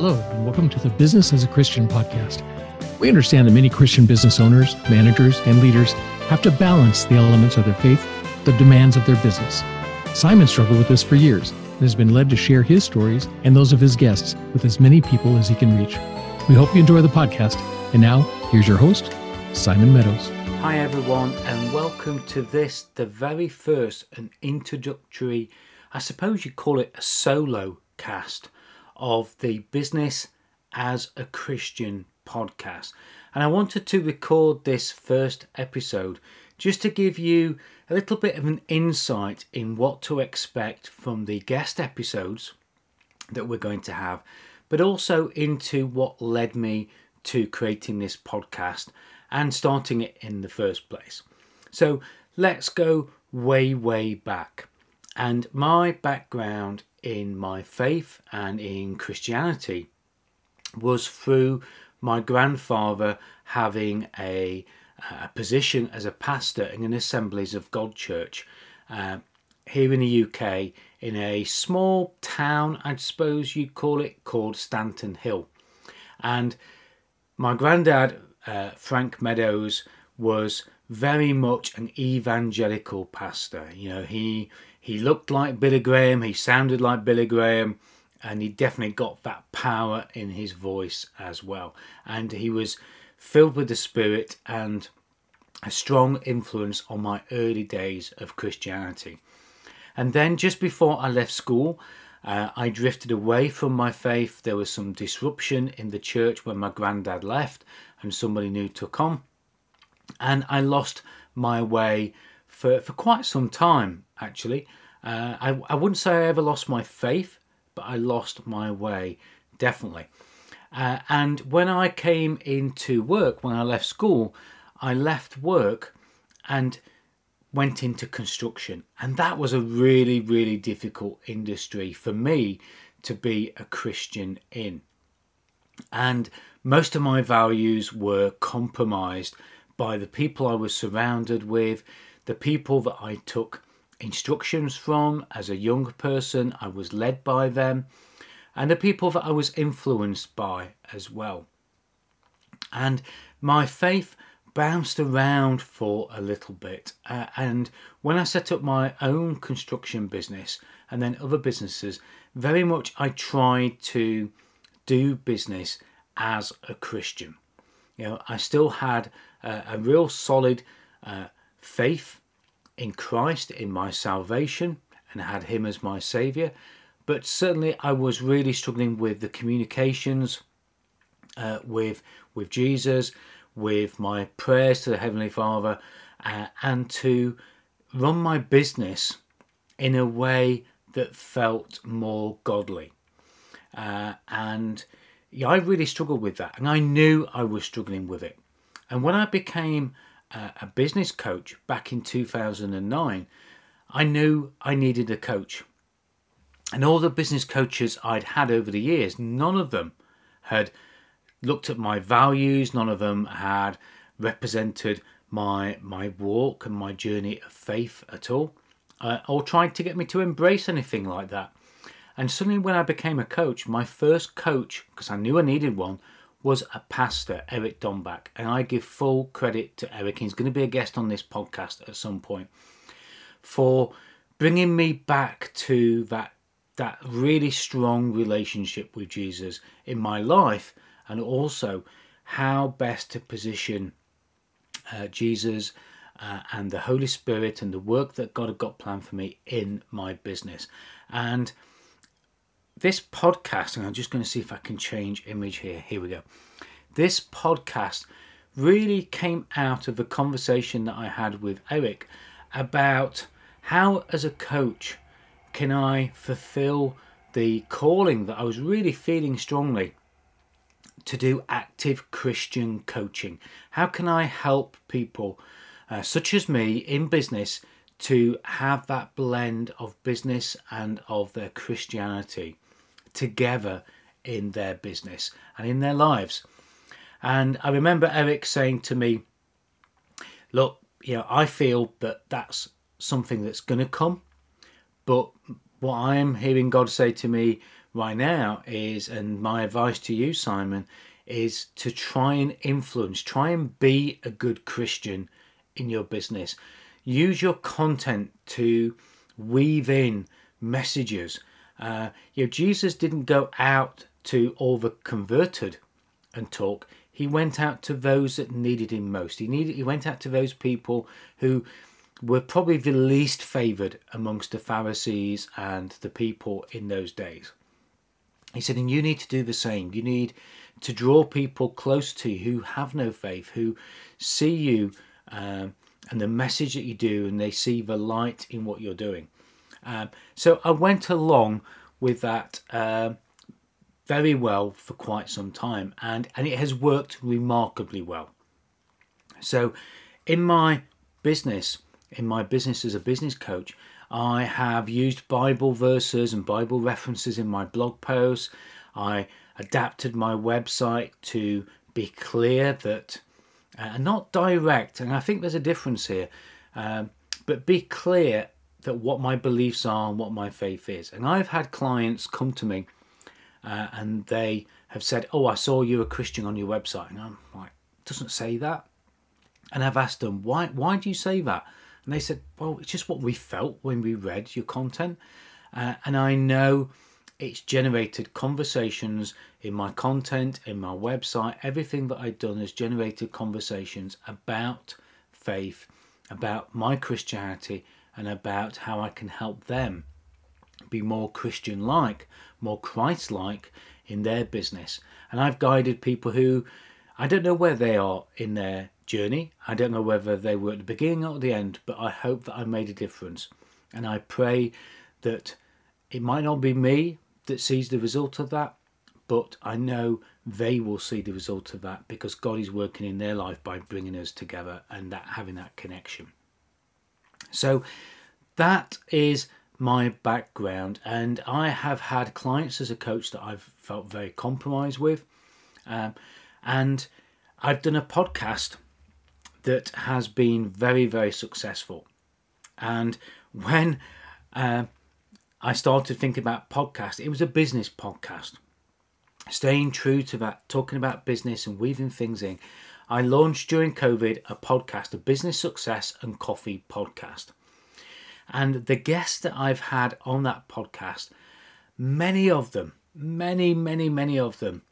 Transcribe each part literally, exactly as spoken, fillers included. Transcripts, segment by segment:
Hello, and welcome to the Business as a Christian Podcast. We understand that many Christian business owners, managers, and leaders have to balance the elements of their faith, the demands of their business. Simon struggled with this for years and has been led to share his stories and those of his guests with as many people as he can reach. We hope you enjoy the podcast. And now, here's your host, Simon Meadows. Hi, everyone, and welcome to this, the very first and introductory, I suppose you call it a solo cast, of the Business as a Christian podcast. And I wanted to record this first episode just to give you a little bit of an insight in what to expect from the guest episodes that we're going to have, but also into what led me to creating this podcast and starting it in the first place. So let's go way, way back. And my background in my faith and in Christianity was through my grandfather having a, a position as a pastor in an Assemblies of God church uh, here in the U K in a small town, I suppose you'd call it, called Stanton Hill. And my granddad, uh, Frank Meadows, was very much an evangelical pastor. You know, he he looked like Billy Graham, he sounded like Billy Graham, and he definitely got that power in his voice as well. And he was filled with the Spirit and a strong influence on my early days of Christianity. And then just before I left school, uh, I drifted away from my faith. There was some disruption in the church when my granddad left and somebody new took on. And I lost my way for, for quite some time, actually. Uh, I, I wouldn't say I ever lost my faith, but I lost my way, definitely. Uh, and when I came into work, when I left school, I left work and went into construction. And that was a really, really difficult industry for me to be a Christian in. And most of my values were compromised by the people I was surrounded with, the people that I took instructions from as a young person. I was led by them, and the people that I was influenced by as well. And my faith bounced around for a little bit. Uh, and when I set up my own construction business and then other businesses, very much I tried to do business as a Christian. You know, I still had uh, a real solid uh, faith in Christ, in my salvation, and I had him as my saviour. But certainly I was really struggling with the communications, uh, with with Jesus, with my prayers to the Heavenly Father, uh, and to run my business in a way that felt more godly. Uh, and... Yeah, I really struggled with that, and I knew I was struggling with it. And when I became a business coach back in two thousand nine, I knew I needed a coach. And all the business coaches I'd had over the years, none of them had looked at my values, none of them had represented my my walk and my journey of faith at all, uh, or tried to get me to embrace anything like that. And suddenly when I became a coach, my first coach, because I knew I needed one, was a pastor, Eric Dombach. And I give full credit to Eric. He's going to be a guest on this podcast at some point for bringing me back to that, that really strong relationship with Jesus in my life, and also how best to position uh, Jesus uh, and the Holy Spirit and the work that God had got planned for me in my business. And this podcast, and I'm just going to see if I can change image here. Here we go. This podcast really came out of the conversation that I had with Eric about how, as a coach, can I fulfill the calling that I was really feeling strongly to do active Christian coaching. How can I help people uh, such as me in business to have that blend of business and of their Christianity together in their business and in their lives? And I remember Eric saying to me, look, you know, I feel that that's something that's going to come, but what I'm hearing God say to me right now is, and my advice to you, Simon, is to try and influence, try and be a good Christian in your business. Use your content to weave in messages. Uh, you know, Jesus didn't go out to all the converted and talk. He went out to those that needed him most. He needed. He went out to those people who were probably the least favoured amongst the Pharisees and the people in those days. He said, and you need to do the same. You need to draw people close to you who have no faith, who see you um, and the message that you do, and they see the light in what you're doing. Um, so I went along with that uh, very well for quite some time, and, and it has worked remarkably well. So in my business, in my business as a business coach, I have used Bible verses and Bible references in my blog posts. I adapted my website to be clear that, and uh, not direct, and I think there's a difference here, um, but be clear that what my beliefs are and what my faith is. And I've had clients come to me uh, and they have said, oh, I saw you a Christian on your website. And I'm like, it doesn't say that. And I've asked them, why, why do you say that? And they said, well, it's just what we felt when we read your content. Uh, and I know it's generated conversations in my content, in my website. Everything that I've done has generated conversations about faith, about my Christianity, and about how I can help them be more Christian-like, more Christ-like in their business. And I've guided people who, I don't know where they are in their journey. I don't know whether they were at the beginning or the end, but I hope that I made a difference. And I pray that it might not be me that sees the result of that, but I know they will see the result of that because God is working in their life by bringing us together and that having that connection. So that is my background, and I have had clients as a coach that I've felt very compromised with, um, and I've done a podcast that has been very, very successful. And when uh, I started thinking about podcast, it was a business podcast, staying true to that, talking about business and weaving things in. I launched during COVID a podcast, a business success and coffee podcast. And the guests that I've had on that podcast, many of them, many, many, many of them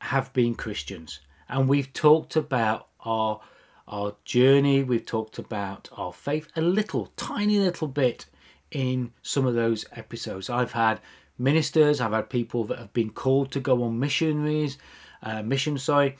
have been Christians. And we've talked about our our journey, we've talked about our faith a little, tiny little bit in some of those episodes. I've had ministers, I've had people that have been called to go on missionaries, uh, mission, sorry,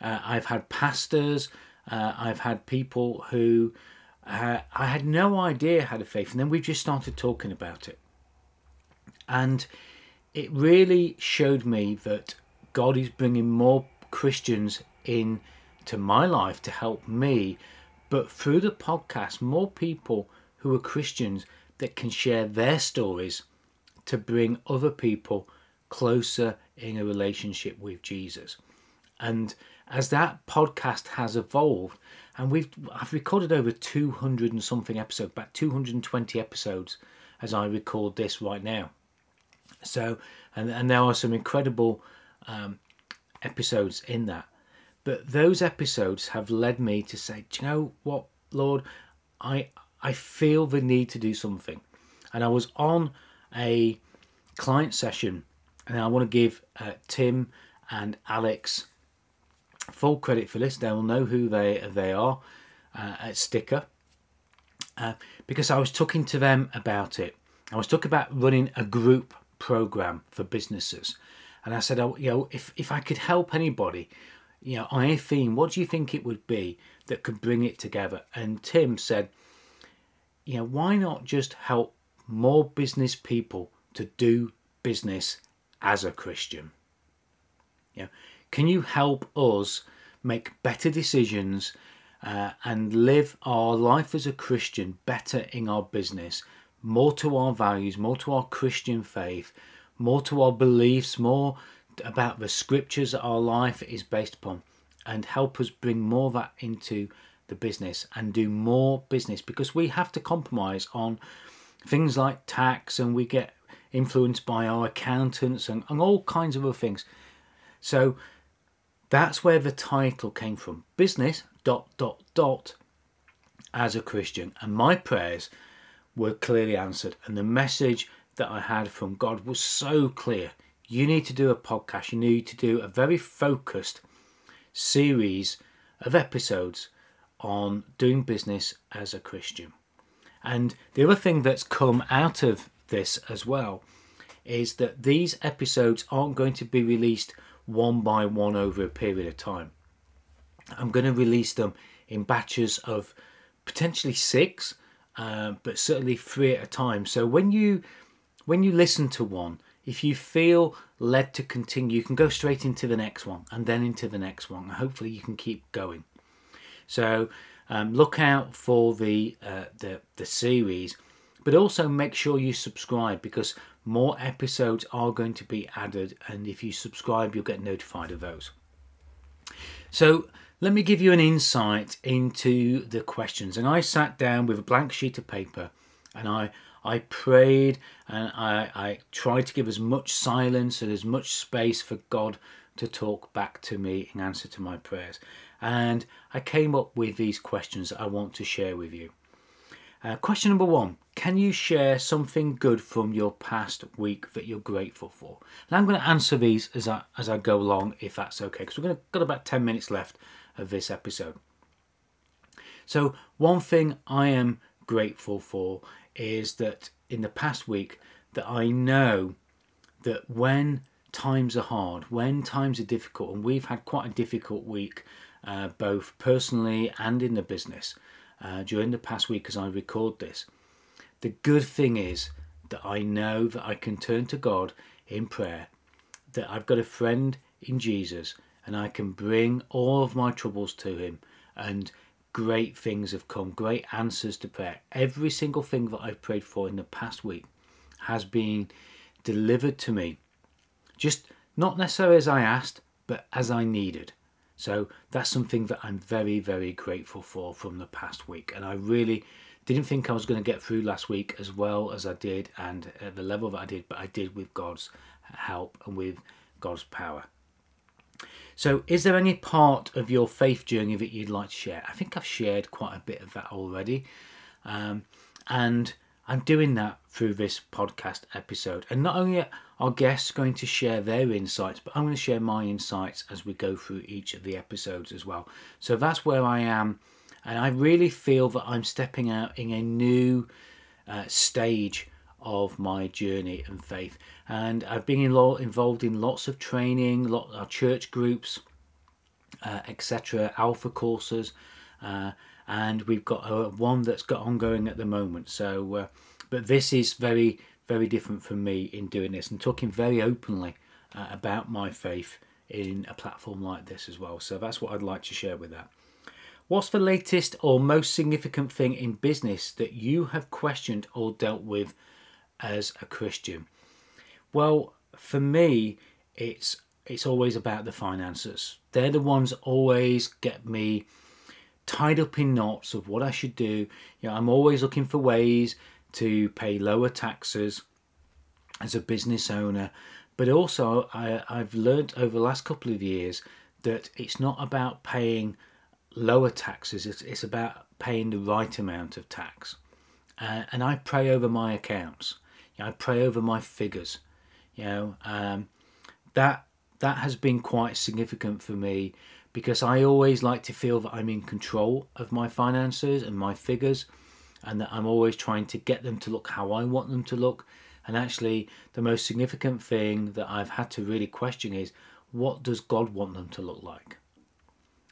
Uh, I've had pastors, uh, I've had people who uh, I had no idea had a faith, and then we just started talking about it. And it really showed me that God is bringing more Christians in to my life to help me, but through the podcast, more people who are Christians that can share their stories to bring other people closer in a relationship with Jesus. And as that podcast has evolved, and we've I've recorded over two hundred and something episodes, about two hundred twenty episodes as I record this right now. So, and, and there are some incredible um, episodes in that. But those episodes have led me to say, do you know what, Lord, I I feel the need to do something. And I was on a client session, and I want to give uh, Tim and Alex full credit for this. They will know who they they are uh, at Sticker, uh, because I was talking to them about it. I was talking about running a group program for businesses, and I said, oh, you know, if if I could help anybody, you know, on a theme, what do you think it would be that could bring it together? And Tim said, you know, why not just help more business people to do business as a Christian? You know, can you help us make better decisions uh, and live our life as a Christian better in our business, more to our values, more to our Christian faith, more to our beliefs, more about the scriptures that our life is based upon, and help us bring more of that into the business and do more business, because we have to compromise on things like tax, and we get influenced by our accountants and, and all kinds of other things. So that's where the title came from. Business dot dot dot as a Christian. And my prayers were clearly answered. And the message that I had from God was so clear. You need to do a podcast. You need to do a very focused series of episodes on doing business as a Christian. And the other thing that's come out of this as well is that these episodes aren't going to be released one by one over a period of time. I'm going to release them in batches of potentially six, uh, but certainly three at a time. So when you when you listen to one, if you feel led to continue, you can go straight into the next one and then into the next one. And hopefully you can keep going. So um, look out for the, uh, the the series, but also make sure you subscribe, because more episodes are going to be added. And if you subscribe, you'll get notified of those. So let me give you an insight into the questions. And I sat down with a blank sheet of paper and I I prayed and I, I tried to give as much silence and as much space for God to talk back to me in answer to my prayers. And I came up with these questions that I want to share with you. Uh, question number one, can you share something good from your past week that you're grateful for? And I'm going to answer these as I, as I go along, if that's okay, because we've got about ten minutes left of this episode. So one thing I am grateful for is that in the past week that I know that when times are hard, when times are difficult, and we've had quite a difficult week, uh, both personally and in the business uh, during the past week as I record this, the good thing is that I know that I can turn to God in prayer, that I've got a friend in Jesus and I can bring all of my troubles to him, and great things have come, great answers to prayer. Every single thing that I've prayed for in the past week has been delivered to me. Just not necessarily as I asked, but as I needed. So that's something that I'm very, very grateful for from the past week. And I really didn't think I was going to get through last week as well as I did and at the level that I did, but I did with God's help and with God's power. So is there any part of your faith journey that you'd like to share? I think I've shared quite a bit of that already. Um, and I'm doing that through this podcast episode. And not only are our guests going to share their insights, but I'm going to share my insights as we go through each of the episodes as well. So that's where I am. And I really feel that I'm stepping out in a new uh, stage of my journey and faith, and I've been in lo- involved in lots of training, lot our church groups, uh, et cetera, Alpha courses, uh, and we've got uh, one that's got ongoing at the moment. So, uh, but this is very, very different from me in doing this and talking very openly uh, about my faith in a platform like this as well. So that's what I'd like to share with that. What's the latest or most significant thing in business that you have questioned or dealt with as a Christian? Well, for me, it's it's always about the finances. They're the ones that always get me tied up in knots of what I should do. You know, I'm always looking for ways to pay lower taxes as a business owner. But also, I, I've learned over the last couple of years that it's not about paying lower taxes. It's, it's about paying the right amount of tax. Uh, and I pray over my accounts. I pray over my figures, you know, um, that that has been quite significant for me, because I always like to feel that I'm in control of my finances and my figures, and that I'm always trying to get them to look how I want them to look. And actually, the most significant thing that I've had to really question is, what does God want them to look like?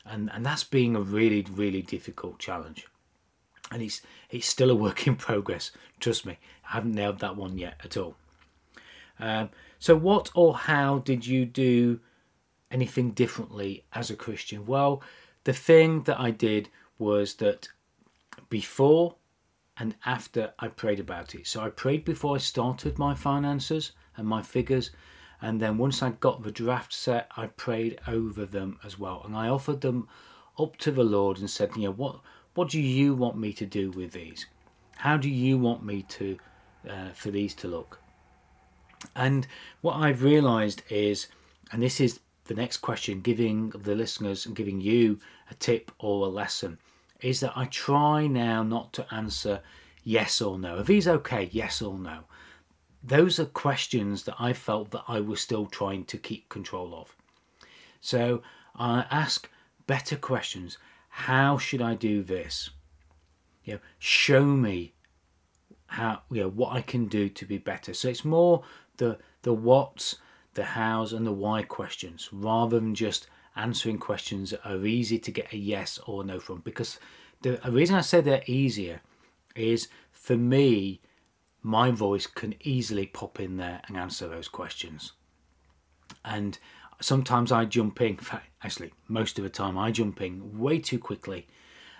And and that's been a really, really difficult challenge. And it's it's still a work in progress. Trust me, I haven't nailed that one yet at all. Um, so what or how did you do anything differently as a Christian? Well, the thing that I did was that before and after I prayed about it. So I prayed before I started my finances and my figures. And then once I got the draft set, I prayed over them as well. And I offered them up to the Lord and said, you know, what... What do you want me to do with these? How do you want me to, uh, for these to look? And what I've realised is, and this is the next question, giving the listeners and giving you a tip or a lesson, is that I try now not to answer yes or no. Are these okay? Yes or no? Those are questions that I felt that I was still trying to keep control of. So I ask better questions. How should I do this? You know, show me how, you know, what I can do to be better. So it's more the the what's, the how's and the why questions, rather than just answering questions that are easy to get a yes or no from. Because the reason I say they're easier is, for me, my voice can easily pop in there and answer those questions. And sometimes I jump in, in fact, actually most of the time I jump in way too quickly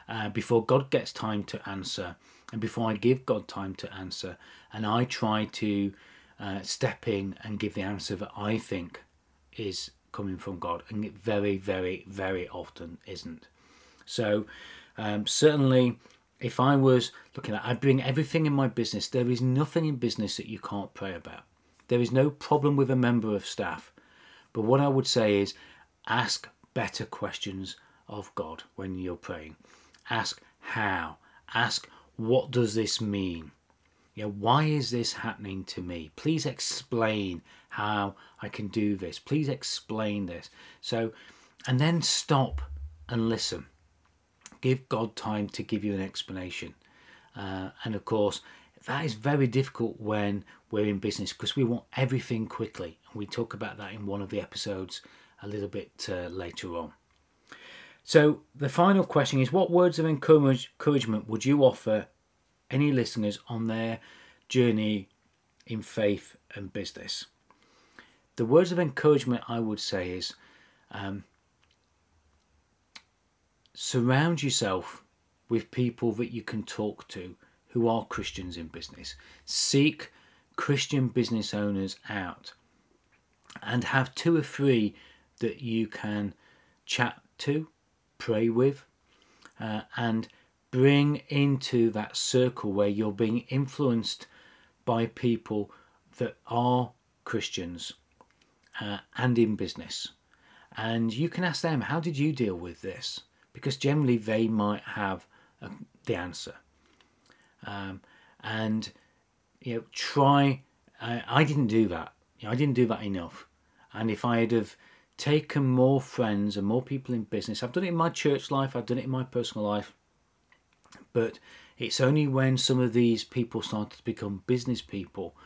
uh, before God gets time to answer and before I give God time to answer. And I try to uh, step in and give the answer that I think is coming from God, and it very, very, very often isn't. So um, certainly if I was looking at, I bring everything in my business. There is nothing in business that you can't pray about. There is no problem with a member of staff. But what I would say is, ask better questions of God when you're praying. Ask how. Ask, what does this mean? You know, why is this happening to me? Please explain how I can do this. Please explain this. So, and then stop and listen. Give God time to give you an explanation. Uh, and of course, that is very difficult when we're in business, because we want everything quickly. And we talk about that in one of the episodes a little bit uh, later on. So the final question is, what words of encourage, encouragement would you offer any listeners on their journey in faith and business? The words of encouragement I would say is, um, surround yourself with people that you can talk to who are Christians in business. Seek Christian business owners out and have two or three that you can chat to, pray with, uh, and bring into that circle where you're being influenced by people that are Christians uh, and in business. And you can ask them, how did you deal with this? Because generally they might have uh, the answer. Um, and you know, try. I, I didn't do that. You know, I didn't do that enough. And if I had have taken more friends and more people in business, I've done it in my church life, I've done it in my personal life. But it's only when some of these people started to become business people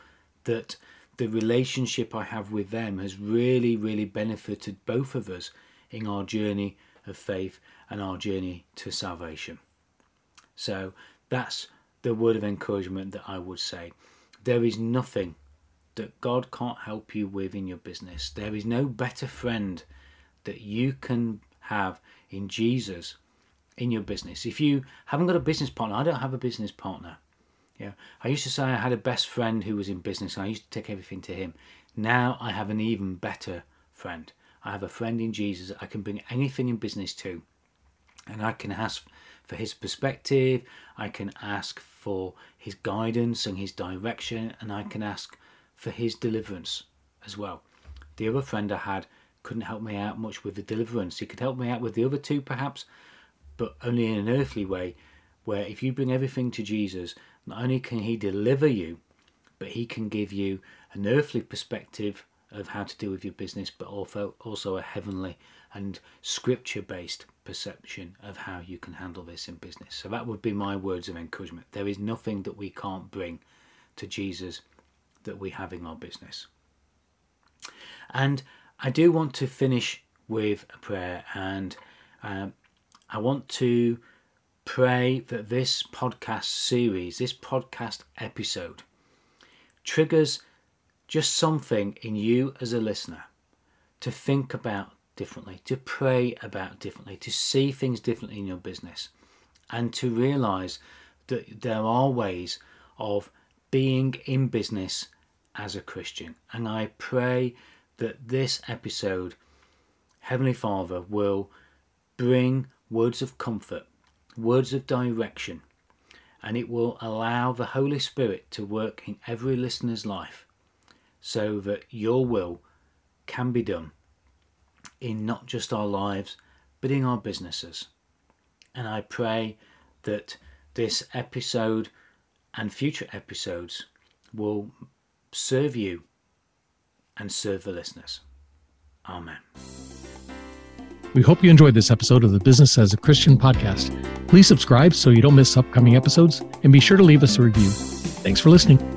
that the relationship I have with them has really, really benefited both of us in our journey of faith and our journey to salvation. So that's the word of encouragement that I would say. There is nothing that God can't help you with in your business. There is no better friend that you can have in Jesus in your business. If you haven't got a business partner, I don't have a business partner. Yeah, I used to say I had a best friend who was in business, and I used to take everything to him. Now I have an even better friend. I have a friend in Jesus I can bring anything in business to, and I can ask for his perspective, I can ask for his guidance and his direction, and I can ask for his deliverance as well. The other friend I had couldn't help me out much with the deliverance. He could help me out with the other two perhaps, but only in an earthly way, where if you bring everything to Jesus, not only can he deliver you, but he can give you an earthly perspective of how to deal with your business, but also a heavenly and scripture-based perception of how you can handle this in business. So that would be my words of encouragement. There is nothing that we can't bring to Jesus that we have in our business. And I do want to finish with a prayer, and um, I want to pray that this podcast series, this podcast episode, triggers just something in you as a listener to think about differently, to pray about differently, to see things differently in your business, and to realise that there are ways of being in business as a Christian. And I pray that this episode, Heavenly Father, will bring words of comfort, words of direction, and it will allow the Holy Spirit to work in every listener's life, so that your will can be done in not just our lives, but in our businesses. And I pray that this episode and future episodes will serve you and serve the listeners. Amen. We hope you enjoyed this episode of the Business as a Christian podcast. Please subscribe so you don't miss upcoming episodes, and be sure to leave us a review. Thanks for listening.